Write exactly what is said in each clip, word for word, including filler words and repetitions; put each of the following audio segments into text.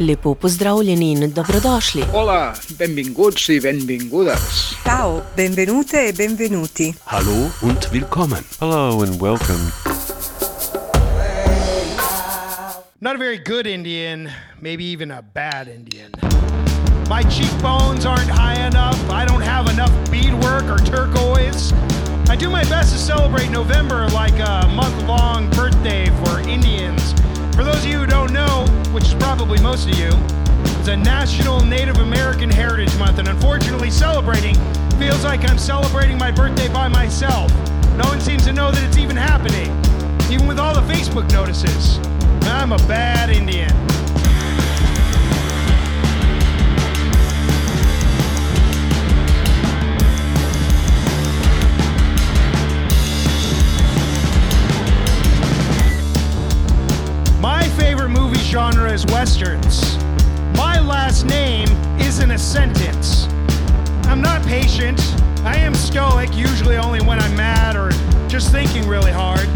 Lepo pozdravljeni in dobrodošli. Hola, benvinguts i benvingudas. Ciao, benvenute e benvenuti. Hallo und willkommen. Hello and welcome. Not a very good Indian, maybe even a bad Indian. My cheekbones aren't high enough. I don't have enough beadwork or turquoise. I do my best to celebrate November like a month-long birthday for Indians. For those of you who don't know, which is probably most of you, it's a National Native American Heritage Month, and unfortunately celebrating feels like I'm celebrating my birthday by myself. No one seems to know that it's even happening, even with all the Facebook notices. I'm a bad Indian. Genre is Westerns. My last name isn't a sentence. I'm not patient. I am stoic, usually only when I'm mad or just thinking really hard.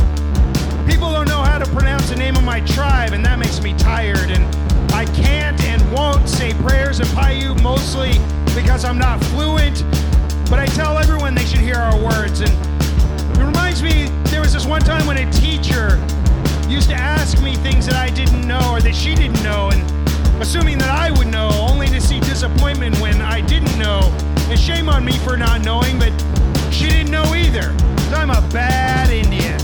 People don't know how to pronounce the name of my tribe, and that makes me tired. And I can't and won't say prayers in Paiute, mostly because I'm not fluent. But I tell everyone they should hear our words. And it reminds me, there was this one time when a teacher used to ask me things that I didn't know or that she didn't know, and assuming that I would know, only to see disappointment when I didn't know. And shame on me for not knowing, but she didn't know either, 'cause I'm a bad Indian.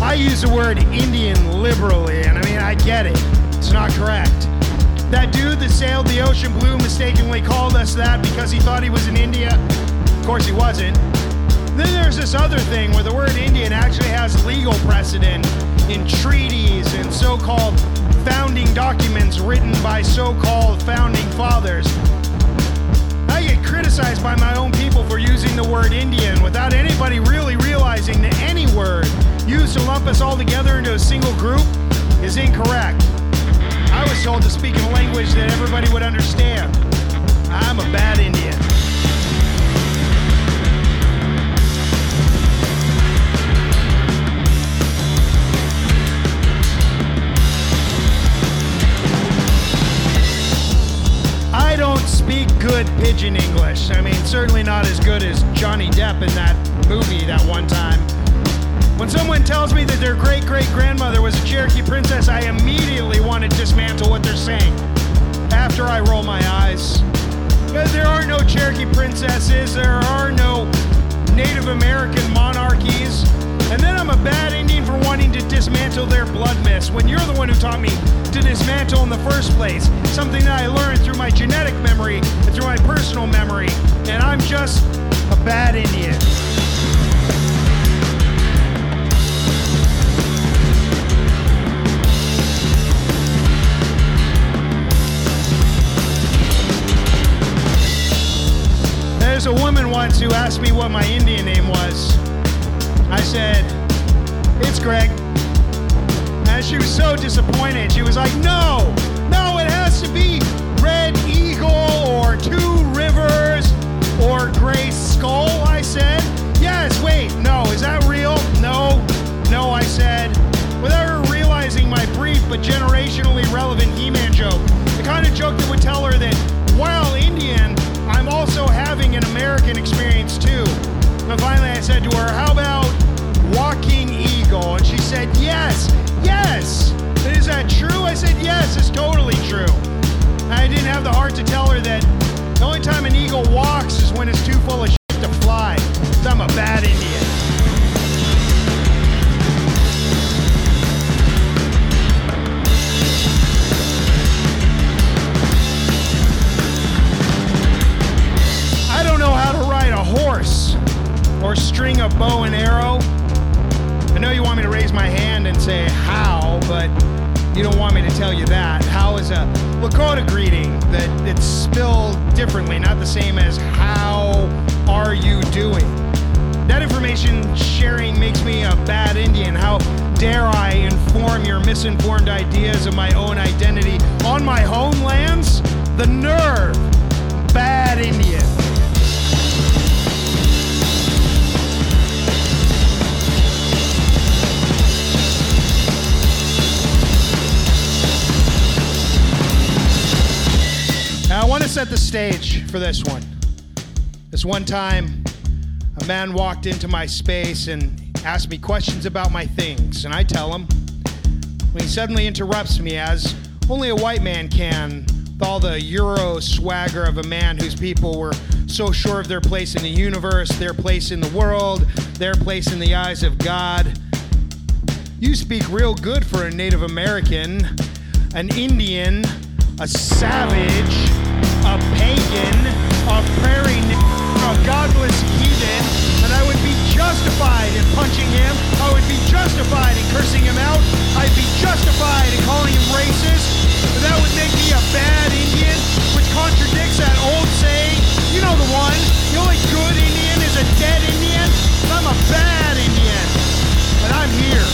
I use the word Indian liberally, and I mean, I get it. It's not correct. That dude that sailed the ocean blue mistakenly called us that because he thought he was in India. Of course he wasn't. Then there's this other thing where the word Indian actually has legal precedent in treaties and so-called founding documents written by so-called founding fathers. I get criticized by my own people for using the word Indian without anybody really realizing that any word used to lump us all together into a single group is incorrect. I was told to speak in a language that everybody would understand. I'm a bad Indian. I don't speak good pidgin English. I mean, certainly not as good as Johnny Depp in that movie that one time. When someone tells me that their great-great-grandmother was a Cherokee princess, I immediately want to dismantle what they're saying. After I roll my eyes. There are no Cherokee princesses, there are no Native American monarchies, and then I'm a bad Indian for wanting to dismantle their blood myths, when you're the one who taught me to dismantle in the first place, something that I learned through my genetic memory and through my personal memory, and I'm just a bad Indian. There's a woman once who asked me what my Indian name was. I said, it's Greg. And she was so disappointed. She was like, no, no, it has to be Red Eagle or Two Rivers or Gray Skull, I said. Yes, wait, no, is that real? No, no, I said, without her realizing my brief but generationally relevant He-Man joke. The kind of joke that would tell her that while Indian, I'm also having an American experience too. And finally I said to her, how about Walking Eagle? And she said, yes, yes. And is that true? I said, yes, it's totally true. And I didn't have the heart to tell her that the only time an eagle walks is when it's too full of shit to fly. 'Cause I'm a bad Indian. Horse or string a bow and arrow. I know you want me to raise my hand and say how, but you don't want me to tell you that. How is a Lakota greeting that it's spelled differently, not the same as how are you doing. That information sharing makes me a bad Indian. How dare I inform your misinformed ideas of my own identity on my homelands? The nerve. Bad to set the stage for this one. This one time, a man walked into my space and asked me questions about my things, and I tell him. When he suddenly interrupts me, as only a white man can, with all the Euro swagger of a man whose people were so sure of their place in the universe, their place in the world, their place in the eyes of God. You speak real good for a Native American, an Indian, a savage, a pagan, a prairie n- a godless heathen, and I would be justified in punching him. I would be justified in cursing him out. I'd be justified in calling him racist. But that would make me a bad Indian, which contradicts that old saying. You know the one. The only good Indian is a dead Indian. I'm a bad Indian. And I'm here.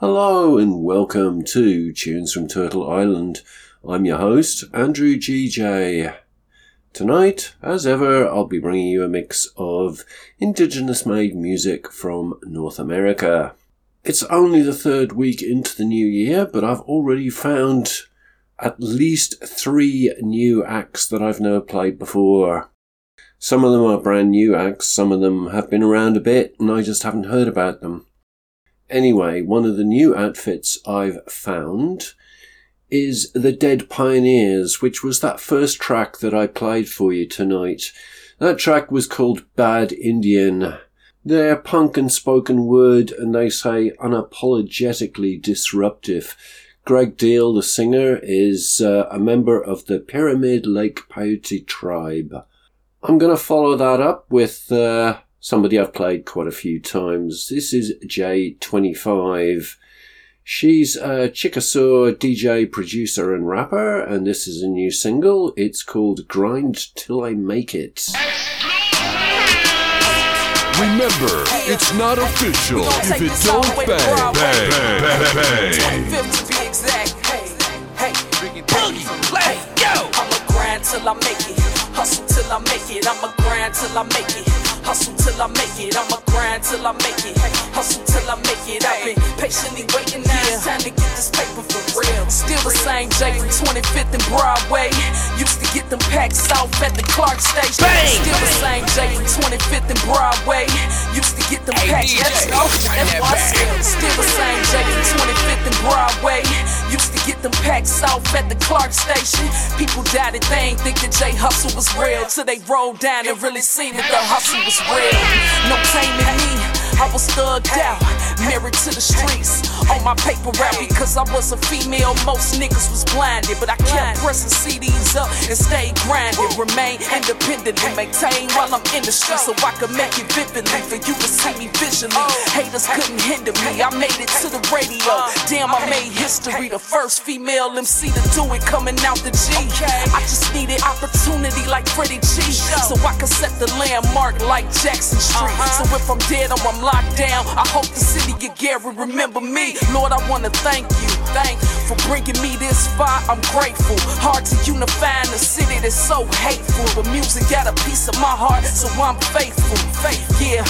Hello and welcome to Tunes from Turtle Island. I'm your host, Andrew G J. Tonight, as ever, I'll be bringing you a mix of Indigenous-made music from North America. It's only the third week into the new year, but I've already found at least three new acts that I've never played before. Some of them are brand new acts, some of them have been around a bit, and I just haven't heard about them. Anyway, one of the new outfits I've found is The Dead Pioneers, which was that first track that I played for you tonight. That track was called Bad Indian. They're punk and spoken word, and they say unapologetically disruptive. Greg Deal, the singer, is uh, a member of the Pyramid Lake Paiute tribe. I'm going to follow that up with uh, somebody I've played quite a few times. This is J twenty-five. She's a Chickasaw D J, producer and rapper, and this is a new single. It's called Grind Till I Make It. Remember, it's not official if it don't bang, bang, bang, bang, bang. To be exact, hey, hey, boogie, let's go. I'ma grind till I make it, hustle till I make it. I'ma grind till I make it, hustle till I make it. I'ma grind till I make it, hustle till I make it. I've been patiently waiting, now it's time to get this paper for real. Still the same J from twenty-fifth and Broadway. Used to get them packs off at the Clark Station. Bang, still the same J from twenty-fifth and Broadway. Used to get them packs off at the Clark Station. Still the same J from twenty-fifth and Broadway. Used to get them packs off at the Clark Station. People doubted, they ain't think that J hustle was real till they rolled down and really seen that the hustle was real. No taming me. I was thugged out, married to the streets, on my paper route because I was a female, most niggas was blinded, but I kept pressing C Ds up and stayed grinded, remain independent and maintain while I'm in the street so I could make it vividly for you to see me visually. Haters couldn't hinder me, I made it to the radio, damn I made history, the first female M C to do it coming out the G. I just needed opportunity like Freddie G, so I could set the landmark like Jackson Street, so if I'm dead or I'm lockdown, I hope the city of Gary remember me. Lord, I wanna thank you, thank you for bringing me this far. I'm grateful. Hard to unify in a city that's so hateful, but music got a piece of my heart, so I'm faithful. Faith, yeah.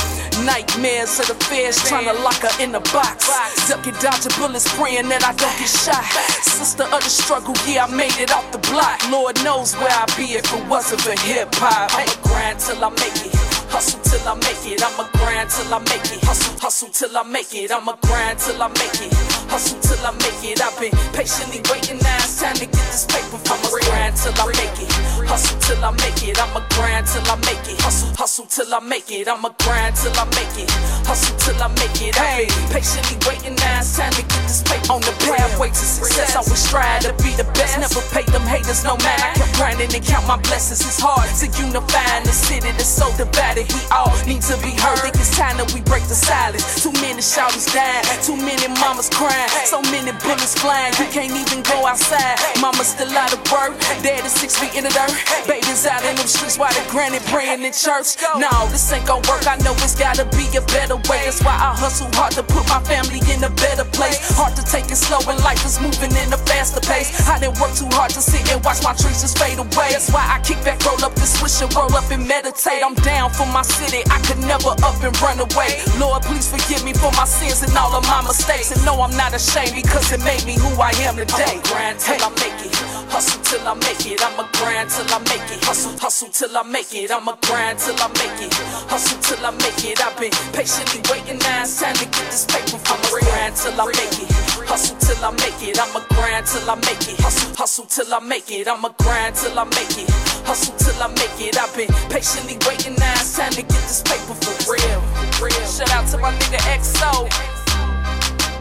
Nightmares of the feds trying to lock her in a box, ducking, dodging bullets, praying that I don't get shot. Sister of the struggle, yeah, I made it off the block. Lord knows where I'd be if it wasn't for hip hop. I'ma grind till I make it. Hustle till I make it, I'ma grind till I make it. Hustle, hustle till I make it, I'ma grind till I make it. Hustle till I make it, I've been patiently waiting, now it's time to get this paper for me. I'ma grind till I make it, hustle till I make it. I'ma grind till I make it, hustle, hustle till I make it. I'ma grind till I make it, hustle till I make it. I've been patiently waiting, now it's time to get this paper. On the pathway to success, I always strive to be the best. Never pay them haters no man. I kept grinding and count my blessings. It's hard to unify in the city that's so divided. We all need to be heard. Think it's time that we break the silence. Too many shouters dying, too many mamas crying, so many bullets flying. You can't even go outside. Mama's still out of work, dad is six feet in the dirt. Baby's out in them streets while the granny praying in church. No, this ain't gon' work. I know it's gotta be a better way. That's why I hustle hard to put my family in a better place. Hard to take it slow and life is moving in a faster pace. I didn't work too hard to sit and watch my trees just fade away. That's why I kick back, roll up and swish and roll up and meditate. I'm down for my city, I could never up and run away. Lord, please forgive me for my sins and all of my mistakes. And no, I'm not ashamed because it made me who I am today. I'ma grind till I make it, hustle till I make it, I'ma grind till I make it. Hustle, hustle till I make it, I'ma grind till I make it. Hustle till I make it, I've been patiently waiting, now it's time to get this paper. I'ma grind till I make it, hustle till I make it, I'ma grind till I make it. Hustle, hustle till I make it, I'ma grind till I make it. Hustle till I make it, I've been patiently waiting, now it's time to get this paper for real. Real. Shout out to my nigga X O,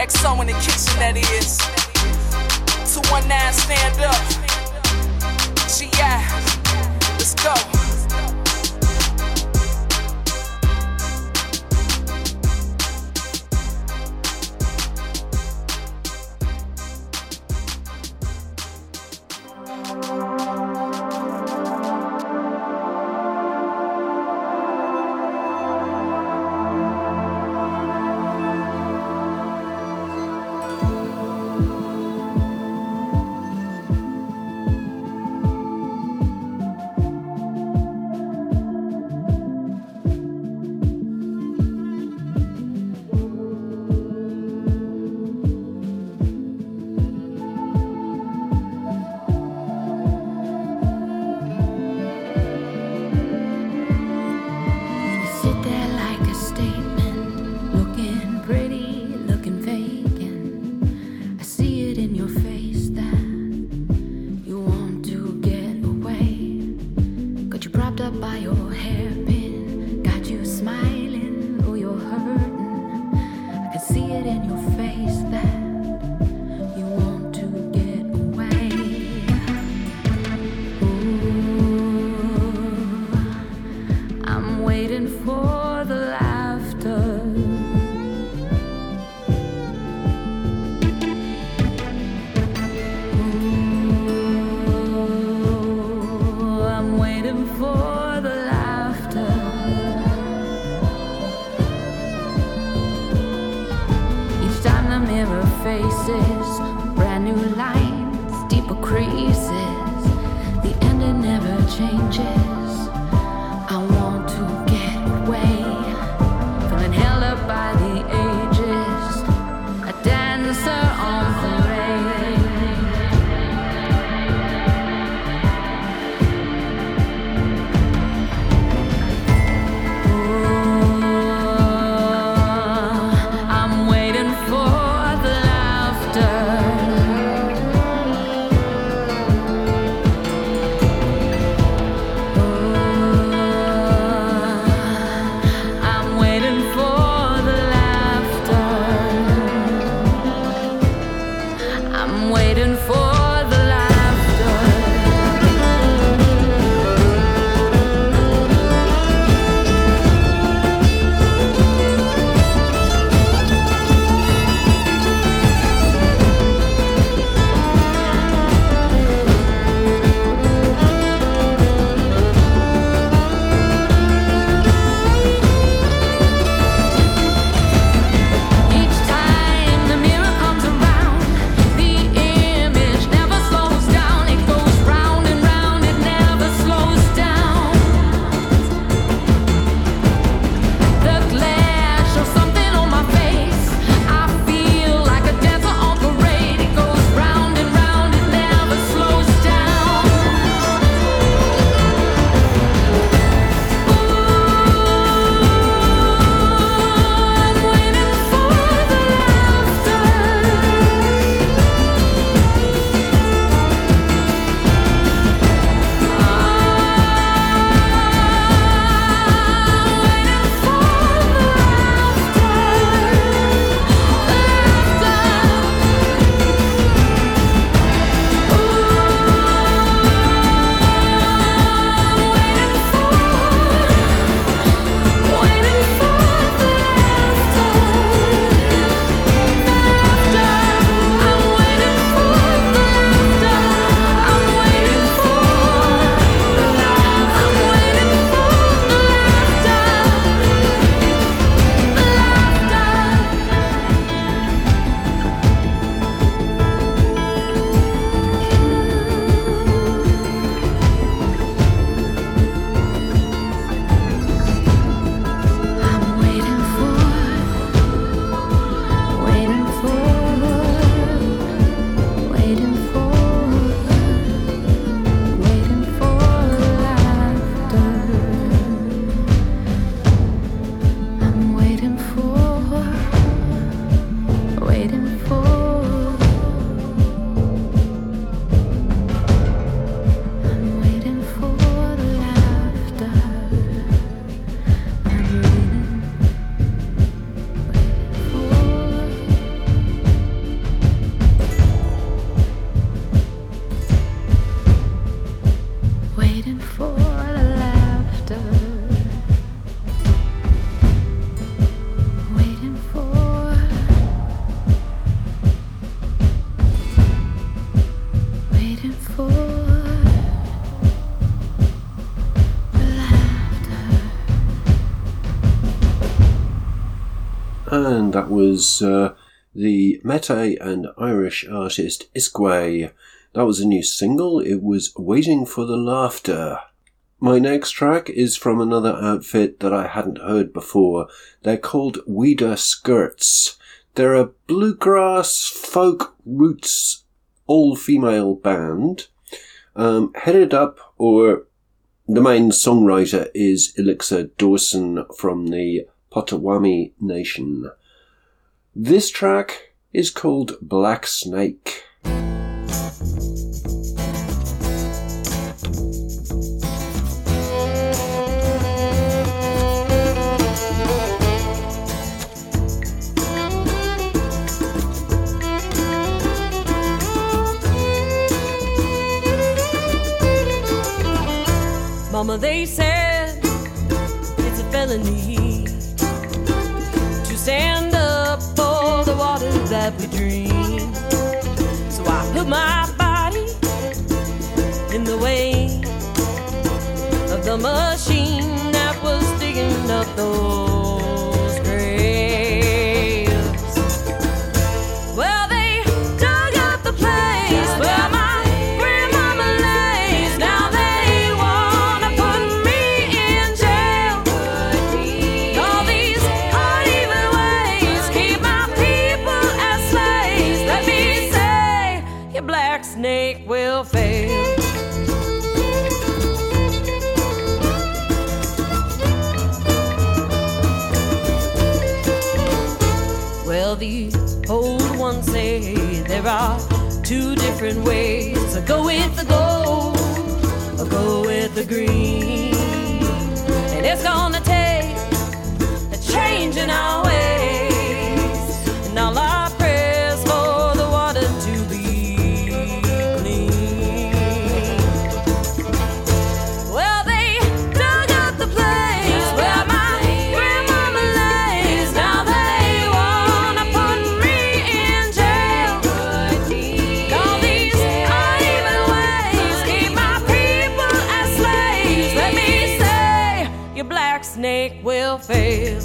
X O in the kitchen that is. two one nine, stand up. G I, let's go. Oh, and that was uh, the Métis and Irish artist Iskwe. That was a new single. It was Waiting for the Laughter. My next track is from another outfit that I hadn't heard before. They're called Weda Skirts. They're a bluegrass, folk, roots, all-female band, um, headed up, or the main songwriter is Elixir Dawson from the Potawatomi Nation. This track is called Black Snake. Mama, they said it's a felony to stand up for the water that we dream. So I put my body in the way of the machine that was digging up those graves. Well, they dug up the place where my there are two different ways. I go with the gold, I go with the green. And it's gonna take a change in our ways. And all our prayers for the water to be clean. Well, they dug up the place where my grandmama lays. Now they wanna put me in jail. All these uneven ways keep my people as slaves. Let me say, your black snake will fail.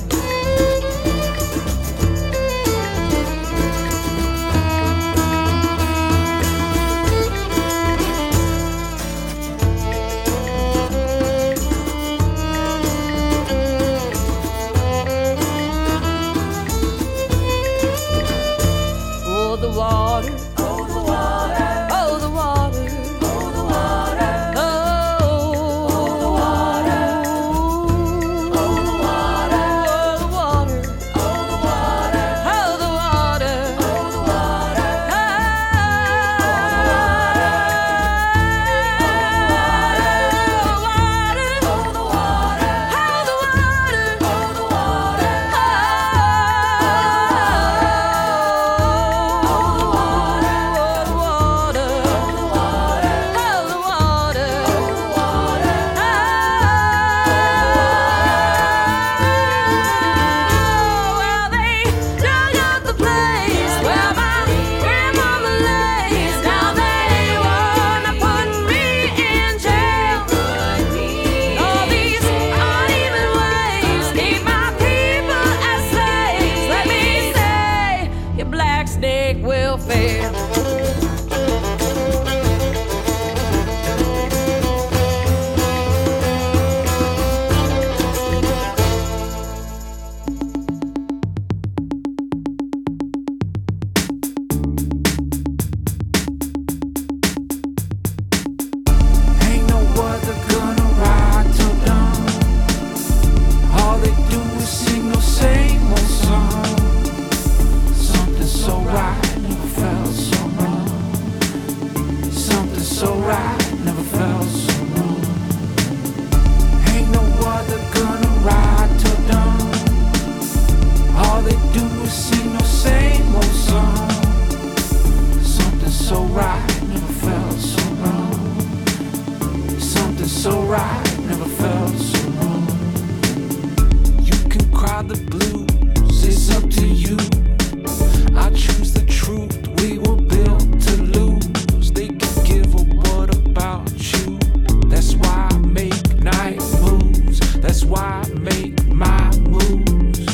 That's why I make my moves.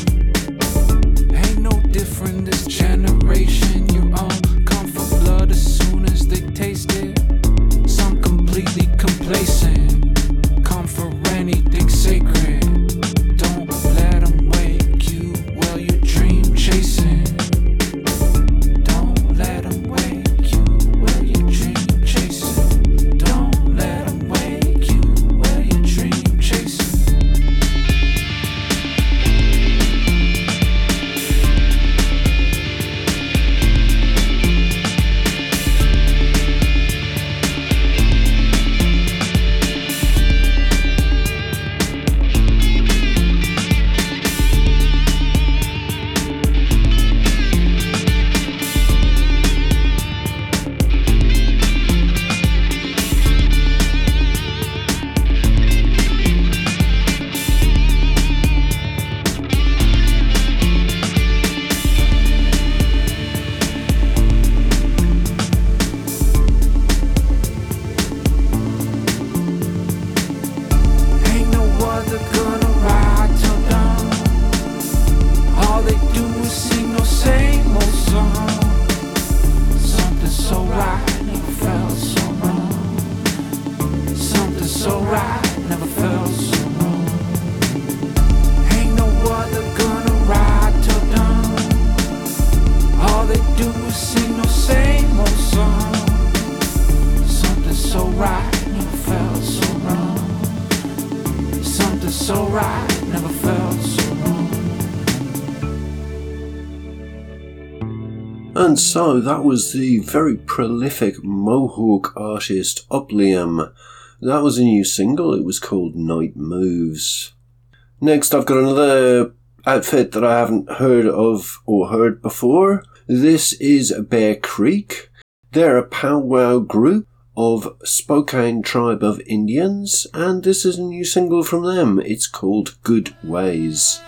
Ain't completely complacent. Come for anything sacred. Don't let them wake you while you're dream chasing. Don't let them wake you while you're dream chasing. Don't let them wake you while you're dream chasing. And so that was the very prolific Mohawk artist Opliam. That was a new single, it was called Night Moves. Next I've got another outfit that I haven't heard of or heard before. This is Bear Creek. They're a powwow group of Spokane Tribe of Indians, and this is a new single from them. It's called Good Ways.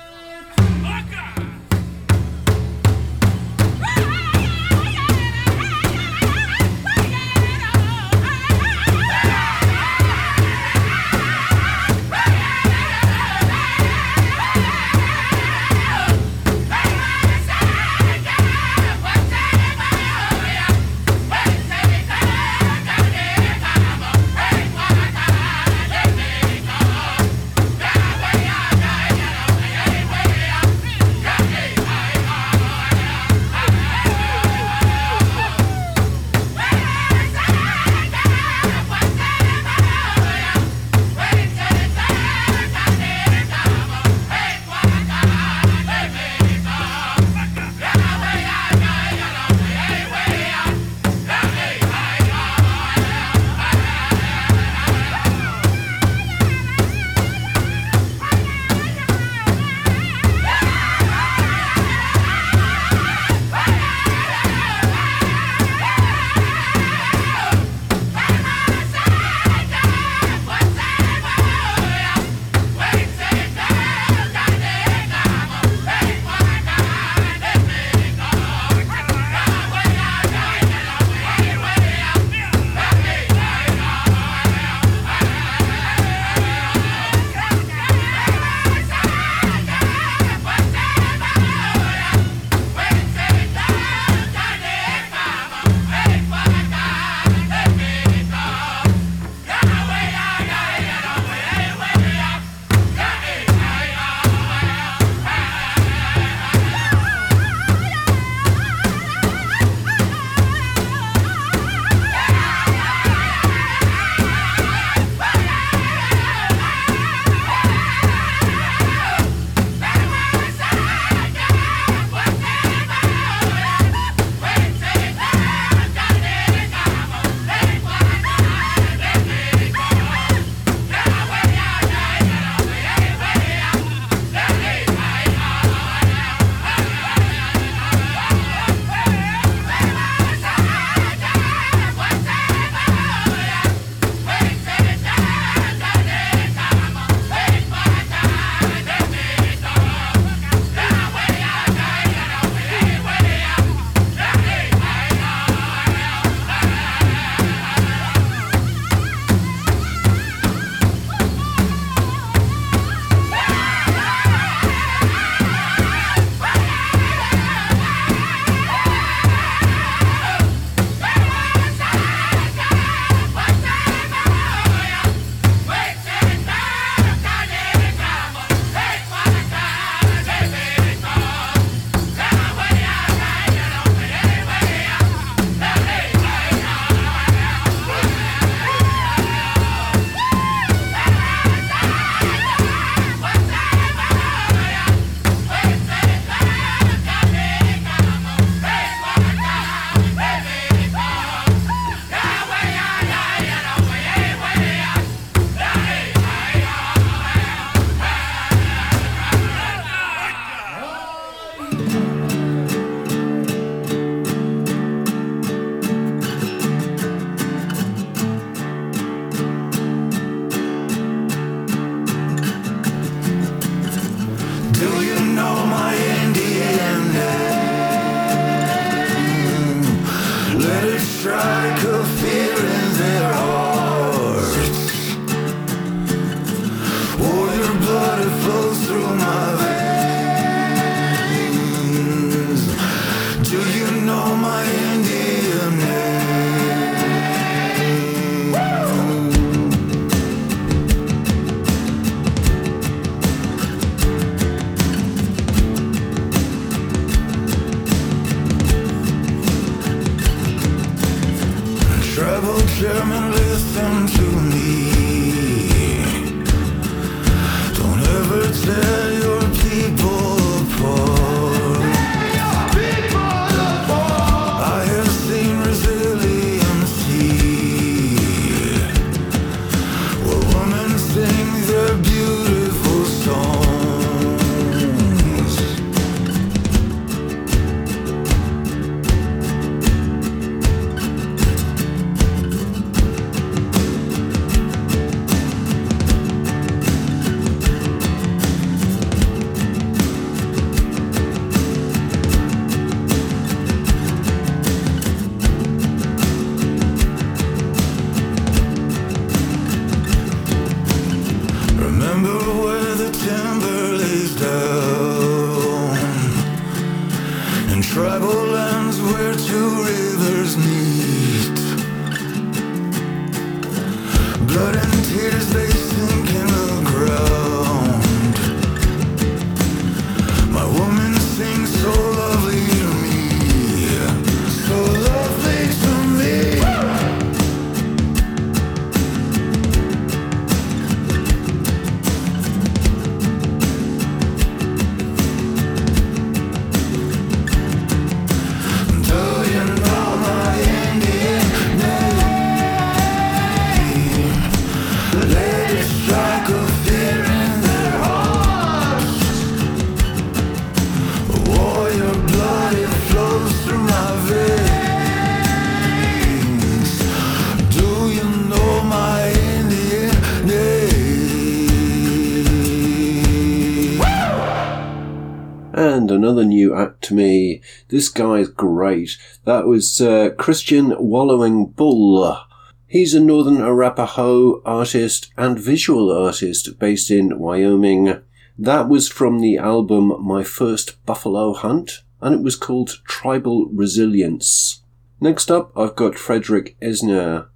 Another new act to me. This guy's great. That was uh, Christian Wallowing Bull. He's a Northern Arapaho artist and visual artist based in Wyoming. That was from the album My First Buffalo Hunt, and it was called Tribal Resilience. Next up, I've got Frederik Elsner,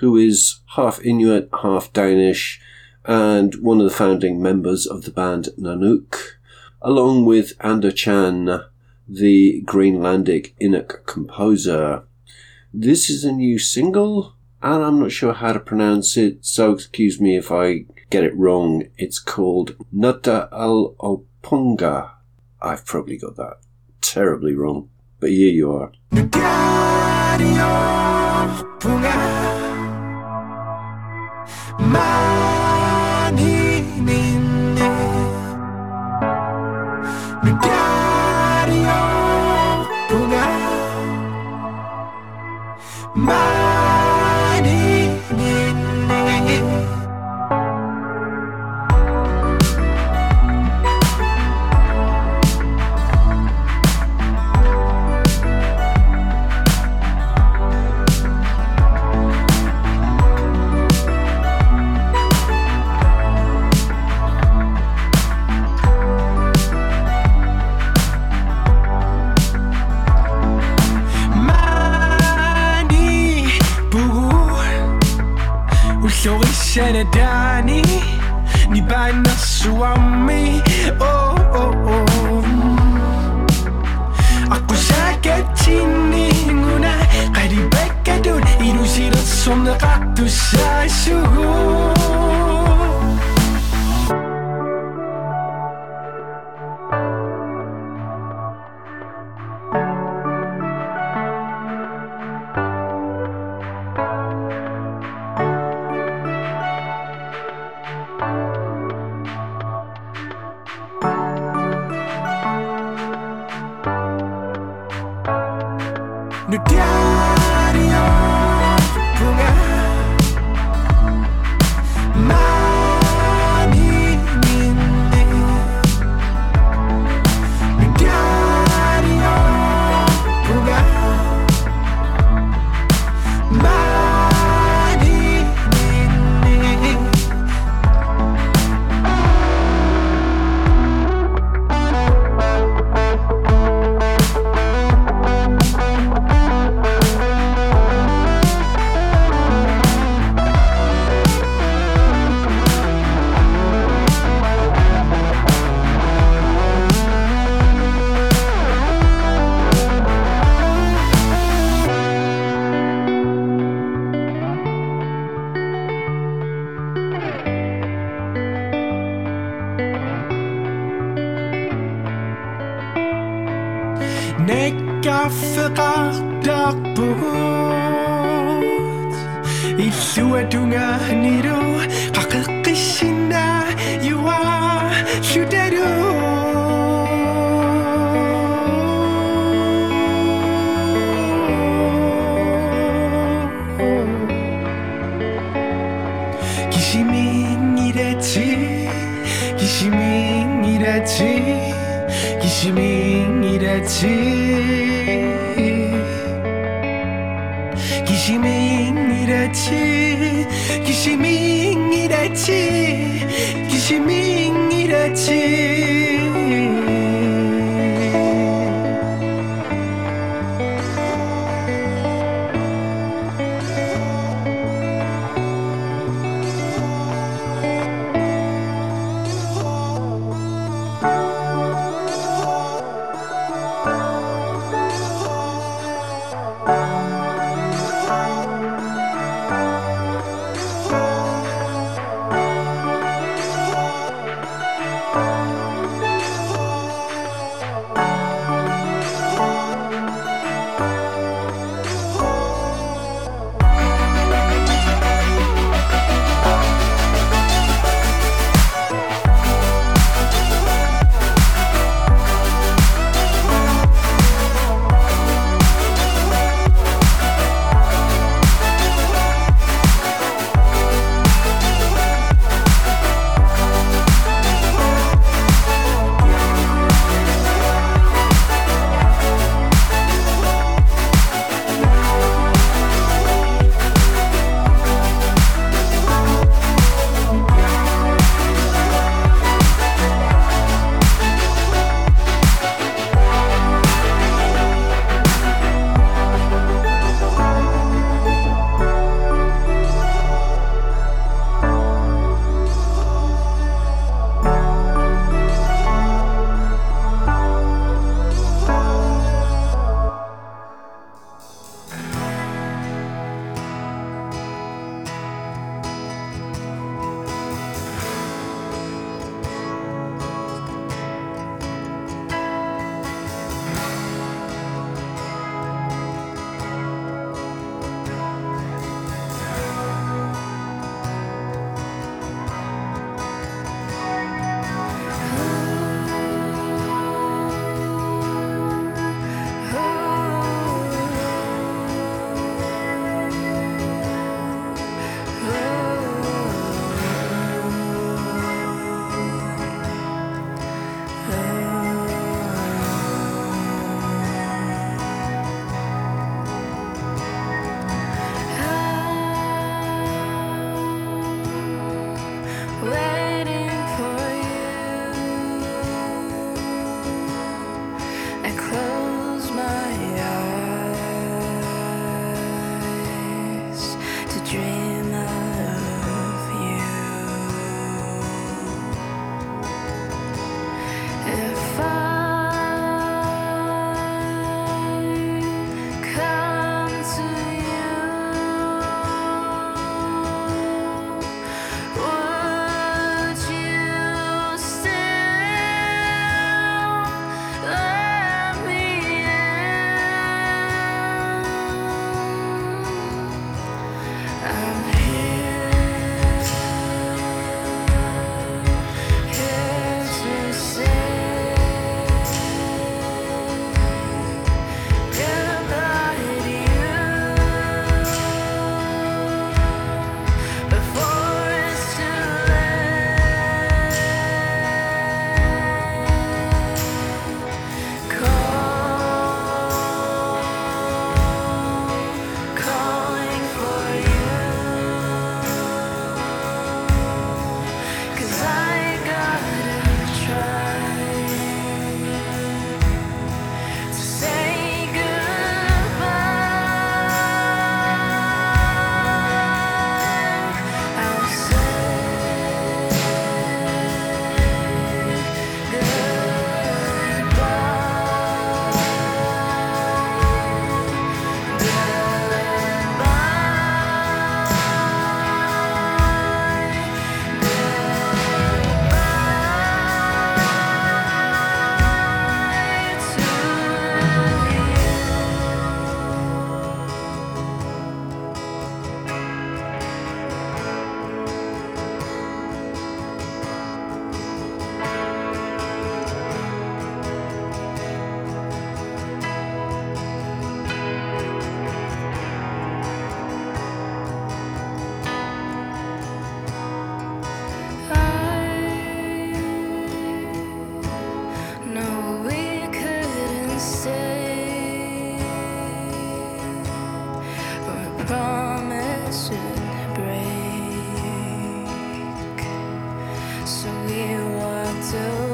who is half Inuit, half Danish, and one of the founding members of the band Nanook, along with Andachan, the Greenlandic Inuk composer. This is a new single, and I'm not sure how to pronounce it, so excuse me if I get it wrong. It's called Nutaaliopunga. I've probably got that terribly wrong, but here you are. Dani ni bana swami oh oh oh akusake chini nguna qaribaka dun irushiro somna qatu shashu Gishiming so we walked away.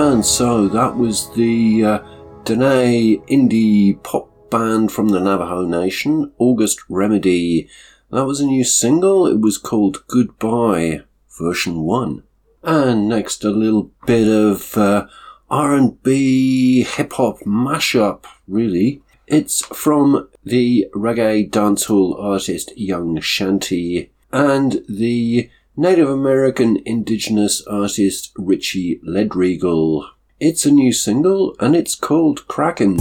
And so that was the uh, Diné indie pop band from the Navajo Nation, August Remedy. That was a new single. It was called Goodbye, version one. And next, a little bit of uh, R and B hip-hop mashup, really. It's from the reggae dancehall artist Young Shanty and the Native American indigenous artist Richie Ledreagle. It's a new single and it's called Kraken.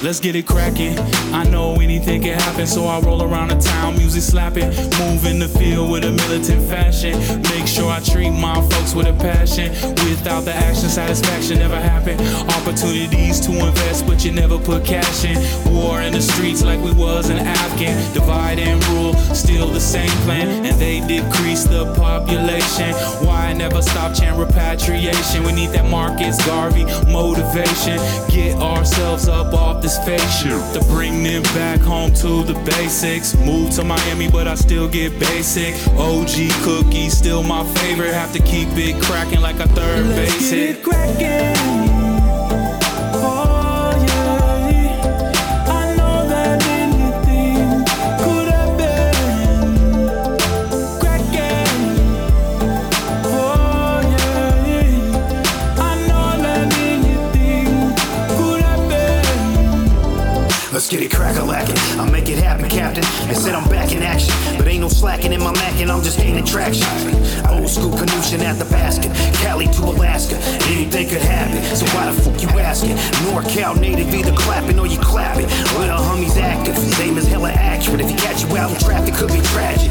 Let's get it crackin'. I know anything can happen, so I roll around the town, music slappin'. Move in the field with a militant fashion. Make sure I treat my folks with a passion. Without the action, satisfaction never happen. Opportunities to invest, but you never put cash in. War in the streets like we was in Afghan. Divide and rule, still the same plan. And they decrease the population. Why never stop chant repatriation? We need that Marcus Garvey motivation. Get ourselves up off this fake shit to bring them back home to the basics. Moved to Miami, but I still get basic. O G cookie, still my favorite. Have to keep it cracking like a third Let's basic. Get it cracking. Let's get it crack-a-lackin', I'll make it happen, Captain. And said I'm back in action, but ain't no slacking in my mackin', I'm just gaining traction. Old school Canuchin at the basket, Cali to Alaska, anything could happen. So why the fuck you asking? NorCal native, either clapping or you clapping. Little homies active, name is hella accurate. If you catch you out in traffic, could be tragic.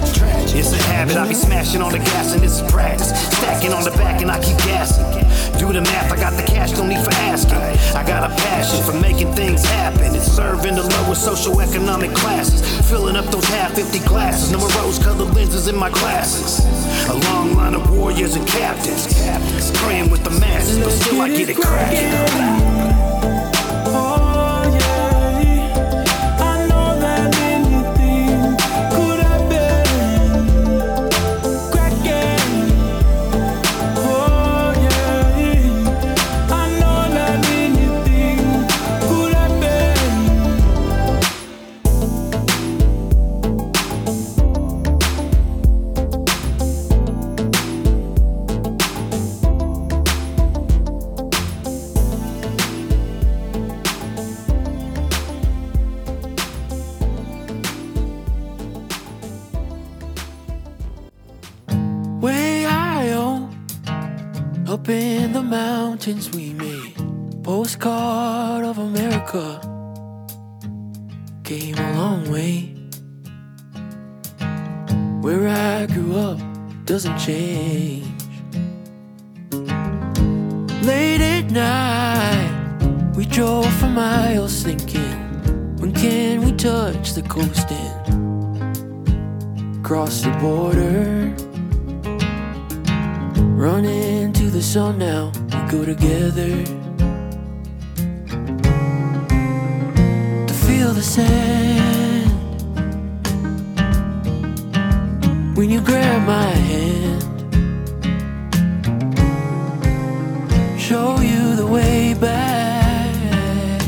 It's a habit, I be smashing on the gas and it's a practice. Stacking on the back and I keep gassing. Do the math, I got the cash, no need for asking. I got a passion for making things happen. It's serving the lower socioeconomic classes, filling up those half fifty glasses. Number rose colored lenses in my glasses. A long line of warriors and captains, captains praying with the masses, but still I get it cracking. mountains we made, postcard of America, came a long way. Where I grew up doesn't change. Late at night, we drove for miles thinking, when can we touch the coast and cross the border? Run into the sun now, we go together. To feel the sand when you grab my hand, show you the way back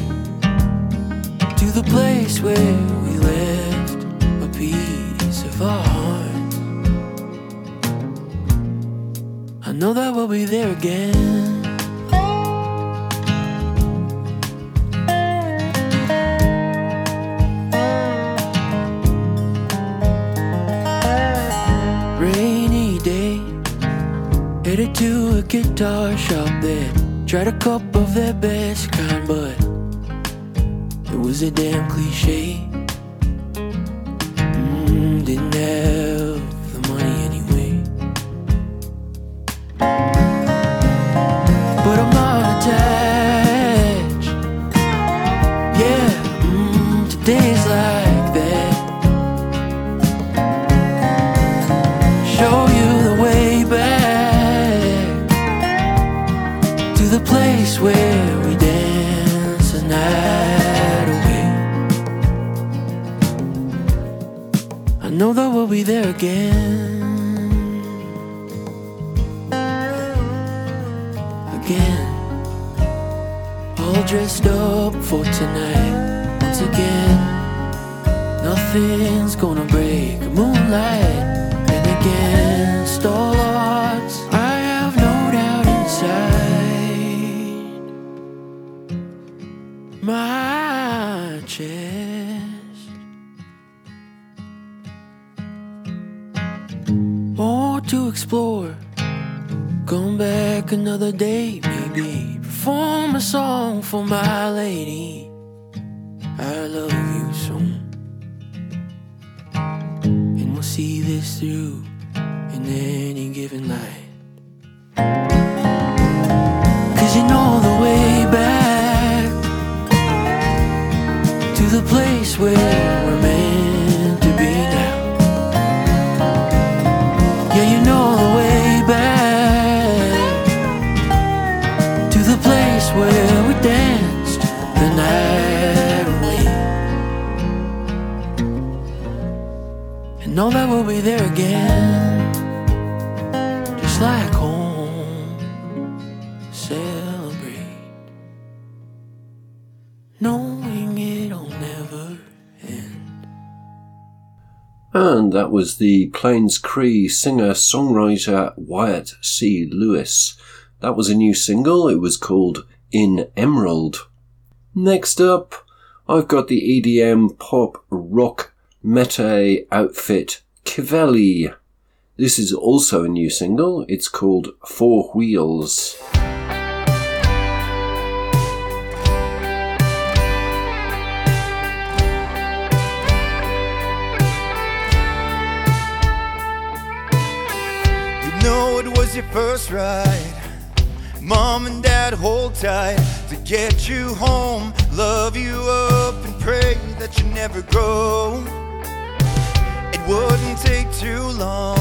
to the place where we left a piece of our heart. I know that we'll be there again. Rainy day, headed to a guitar shop there. Tried a cup of their best kind, but it was a damn cliche. Mm, didn't have the money anyway. But I'm not attached. Yeah, mm, today's like that. Show you the way back to the place where we dance the night away. I know that we'll be there again. All dressed up for tonight. Once again, nothing's gonna break moonlight. And against all odds, I have no doubt inside my chest, more to explore. Come back another day, maybe perform a song for my lady. I love you soon, and we'll see this through in any given light. 'Cause you know the way back to the place where we're meant to be now. Yeah, you know the way back where we danced the night away. And know that we'll be there again, just like home. Celebrate, knowing it'll never end. And that was the Plains Cree singer-songwriter Wyatt C. Louis. That was a new single. It was called In Emerald. Next up, I've got the E D M pop rock mete outfit Kiveli. This is also a new single. It's called Four Wheels. You know it was your first ride. Mom and Dad hold tight to get you home, love you up and pray that you never grow. It wouldn't take too long.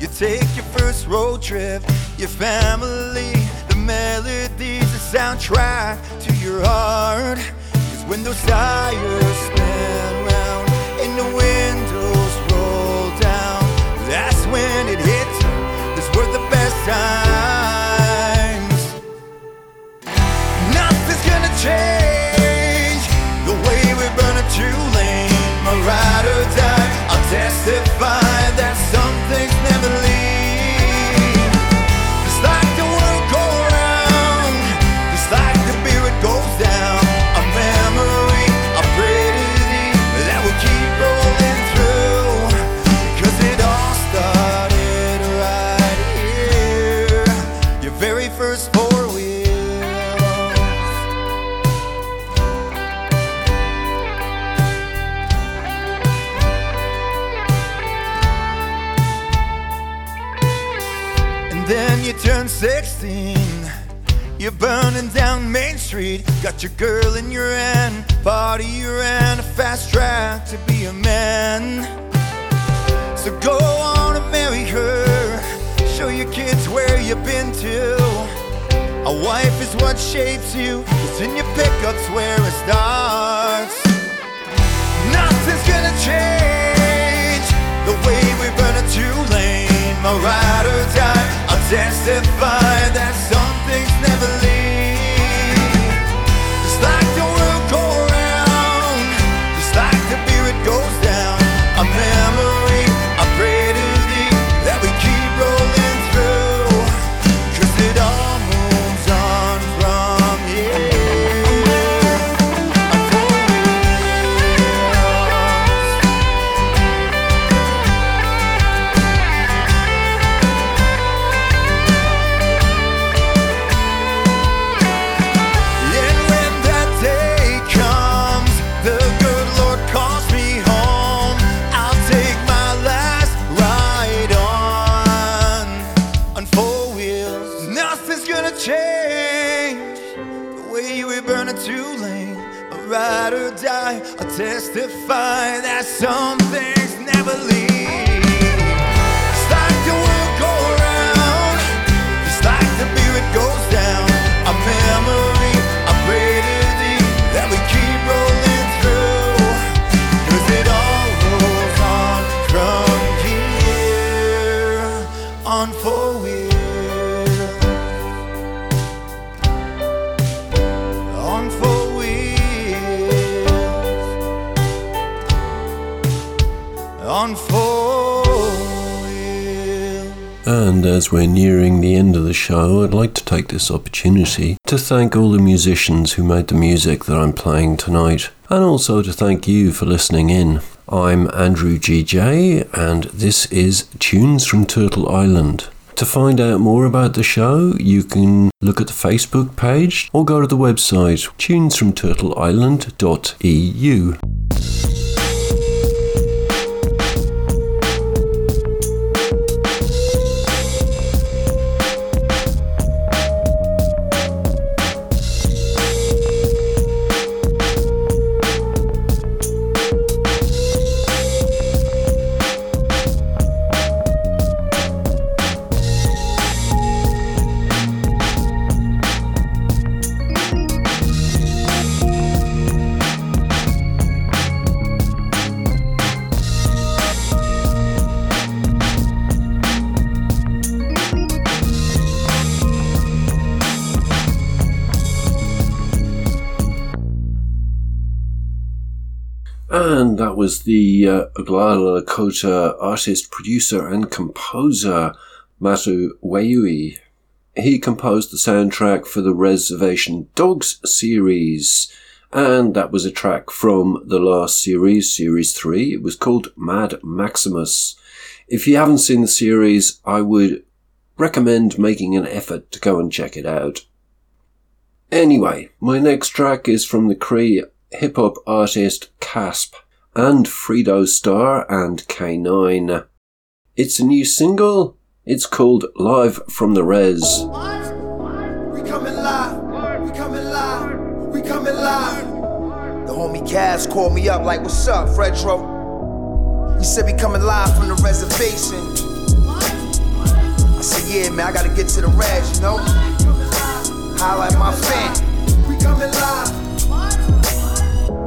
You take your first road trip, your family, the melodies, the soundtrack to your heart. 'Cause when those tires spin round and the windows roll down, that's when it hits you. That's where the best time. Change the way we burn a two-lane, my ride or die. I'll testify that some things never leave. It's like the world go round, it's like the beer it goes down. A memory, a pretty that will keep rolling through. 'Cause it all started right here, your very first voice. sixteen, you're burning down Main Street. Got your girl in your hand, party you're in, a fast track to be a man. So go on and marry her, show your kids where you've been to. A wife is what shapes you, it's in your pickup's where it starts. Nothing's gonna change the way we burn a two-lane, my ride or die. I'll testify that some things never leave. Just like the world go around, just like the beer it goes down. A memory, I pray to thee that we keep rolling through, 'cause it all moves on from here. Ride or die, I testify that some things never leave. It's like the world go around, it's like the beer it goes down. A memory, I pray to thee that we keep rolling through, 'cause it all rolls on from here on four wheels, on four wheels. And as we're nearing the end of the show, I'd like to take this opportunity to thank all the musicians who made the music that I'm playing tonight, and also to thank you for listening in. I'm Andrew G J, and this is Tunes from Turtle Island. To find out more about the show, you can look at the Facebook page or go to the website tunes from turtle island dot e u. And that was the uh, Oglala Lakota artist, producer and composer Matu Wayui. He composed the soundtrack for the Reservation Dogs series, and that was a track from the last series, series three. It was called Mad Maximus. If you haven't seen the series, I would recommend making an effort to go and check it out. Anyway, my next track is from the Cree hip-hop artist Casp and Freedo Starr and K nine. It's a new single. It's called Live from the Res. We coming live, we coming live, we coming live. The homie Cas called me up like, what's up, Fredro? He said we coming live from the reservation. I said, yeah, man, I gotta get to the res, you know? Highlight my fan. We coming live.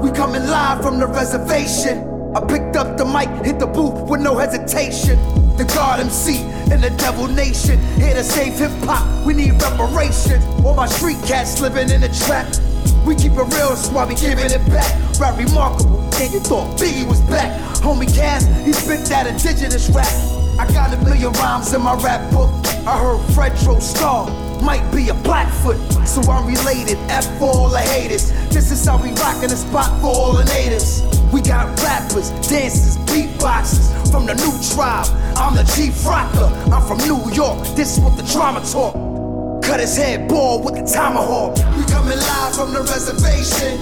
We coming live from the reservation. I picked up the mic, hit the booth with no hesitation. The God M C and the Devil Nation, here to save hip-hop, we need reparations. All my street cats living in the trap, we keep it real, so why we giving it back. Right, remarkable, yeah, you thought Biggie was black. Homie Cass, he spit that indigenous rap. I got a million rhymes in my rap book. I heard Frederik Elsner might be a Blackfoot, so I'm related. F for all the haters. This is how we rockin' the spot for all the natives. We got rappers, dancers, beatboxers from the new tribe. I'm the chief rocker. I'm from New York. This is what the drama talk. Cut his head bald with the tomahawk. We coming live from the reservation.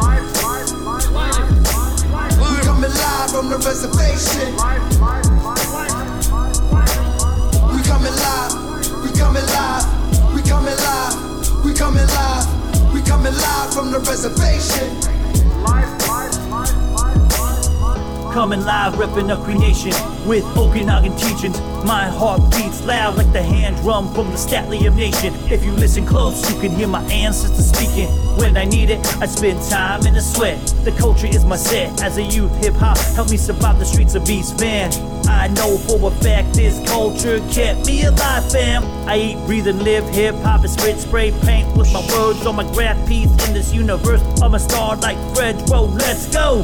Life, life, life, life, life, life. We coming live from the reservation. Life, life, life, life, life, life. We coming live. coming live, we coming live, we coming live, we coming live from the reservation. Life, life, life, life, life, life. Coming live, repping up creation with Okanagan teachings. My heart beats loud like the hand drum from the Statlium Nation. If you listen close, you can hear my ancestors speaking. When I need it, I spend time in the sweat. The culture is my set. As a youth, hip-hop helped me survive the streets of East Van. I know for a fact this culture kept me alive, fam. I eat, breathe, and live hip-hop and spit, spray, paint with my words on my graph piece. In this universe, I'm a star like Fredro. Let's go!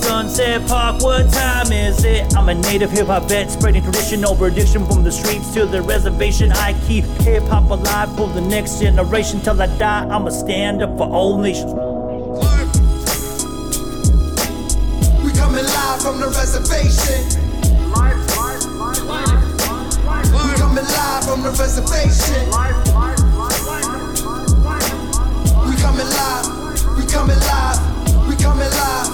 Sunset Park, what time is it? I'm a native hip-hop vet, spreading tradition over addiction from the streets to the reservation. I keep hip-hop alive for the next generation. Till I die, I'ma stand up for all nations. We coming live from the reservation. Life, life, life, life, life, life. We coming live from the reservation. Life, life, life, life, life, life. We coming live, we coming live, we coming live.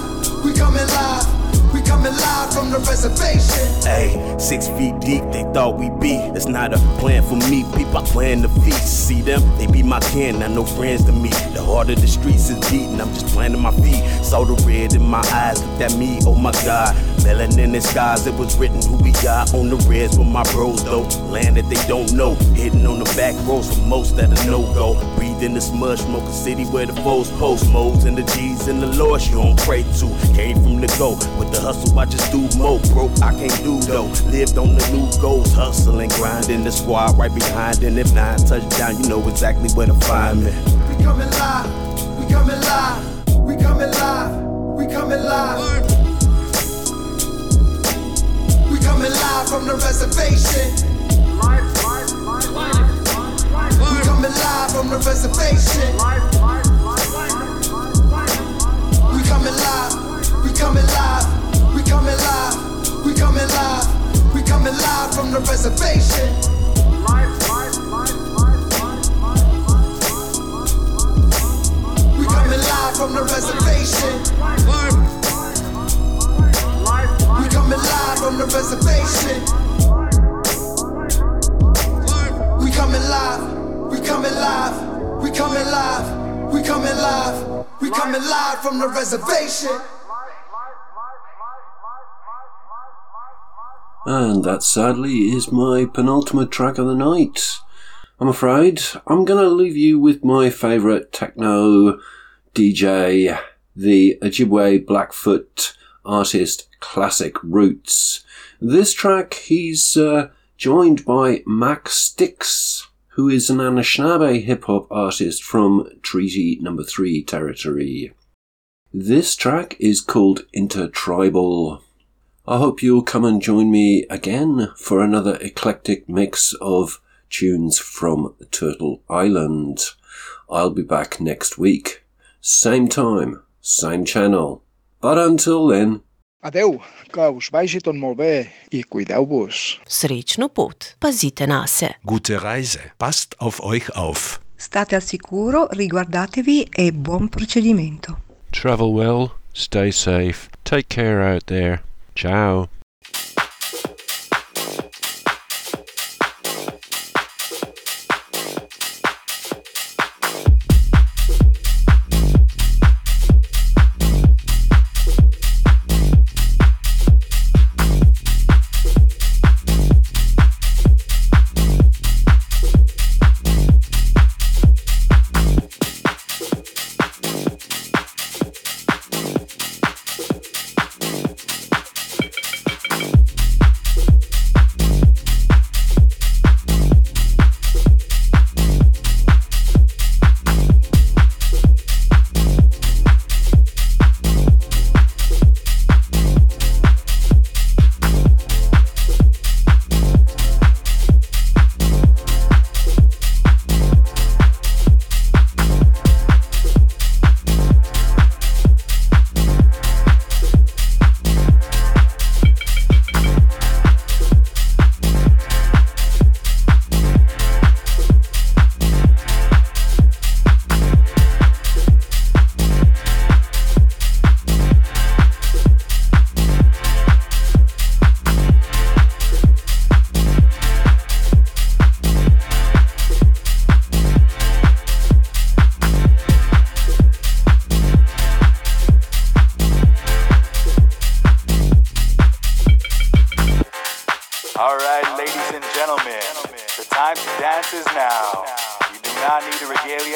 We coming live, we coming live from the reservation. Hey, six feet deep, they thought we be. It's not a plan for me, people, I plan to feast. See them, they be my kin, not no friends to me. The heart of the streets is beating, I'm just planting my feet. Saw the red in my eyes, looked at me, oh my God. Melanin in the skies, it was written who we got. On the reds with my bros, though. Land that they don't know. Hitting on the back roads for most that a no-go. Breathing the smudge, smoke a city where the foes post. Modes and the G's and the lords you don't pray to. Came from the go, with the hustle I just do more. Broke, I can't do though. Lived on the new goals, hustling, grinding. The squad right behind, and if nine touchdown, you know exactly where to find me. We coming live, we coming live, we coming live, we coming live. We coming live from the reservation. Life, life, life, life, life. We coming live from the reservation. Life, life, life, life, life, life. We coming live. We coming live, we coming live, we coming live, we coming live from the reservation. Life, life, life, life, life, life, life, life. We coming live from the reservation. We coming live from the reservation. We coming live, we coming live, we coming live, we coming live, we coming live from the reservation. And that sadly is my penultimate track of the night. I'm afraid I'm going to leave you with my favourite techno D J, the Ojibwe Blackfoot artist Classic Roots. This track he's uh, joined by Mac Styx, who is an Anishinaabe hip-hop artist from Treaty Number three territory. This track is called Intertribal. I hope you'll come and join me again for another eclectic mix of tunes from Turtle Island. I'll be back next week. Same time, same channel. But until then... Adeu, ka uspaisit on molve I cuidau-vos. Srećnu put, pazite na se. Gute Reise, passt auf euch auf. State al sicuro, riguardatevi e buon procedimento. Travel well, stay safe, take care out there. Ciao.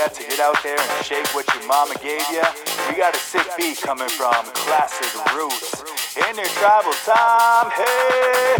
got to get out there and shake what your mama gave ya. We got a sick beat coming from Classic Roots in their tribal time. Hey!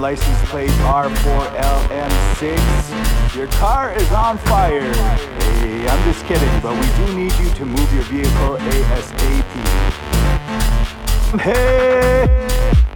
License plate R four L M six. Your car is on fire. Hey, I'm just kidding, but we do need you to move your vehicle ASAP. Hey!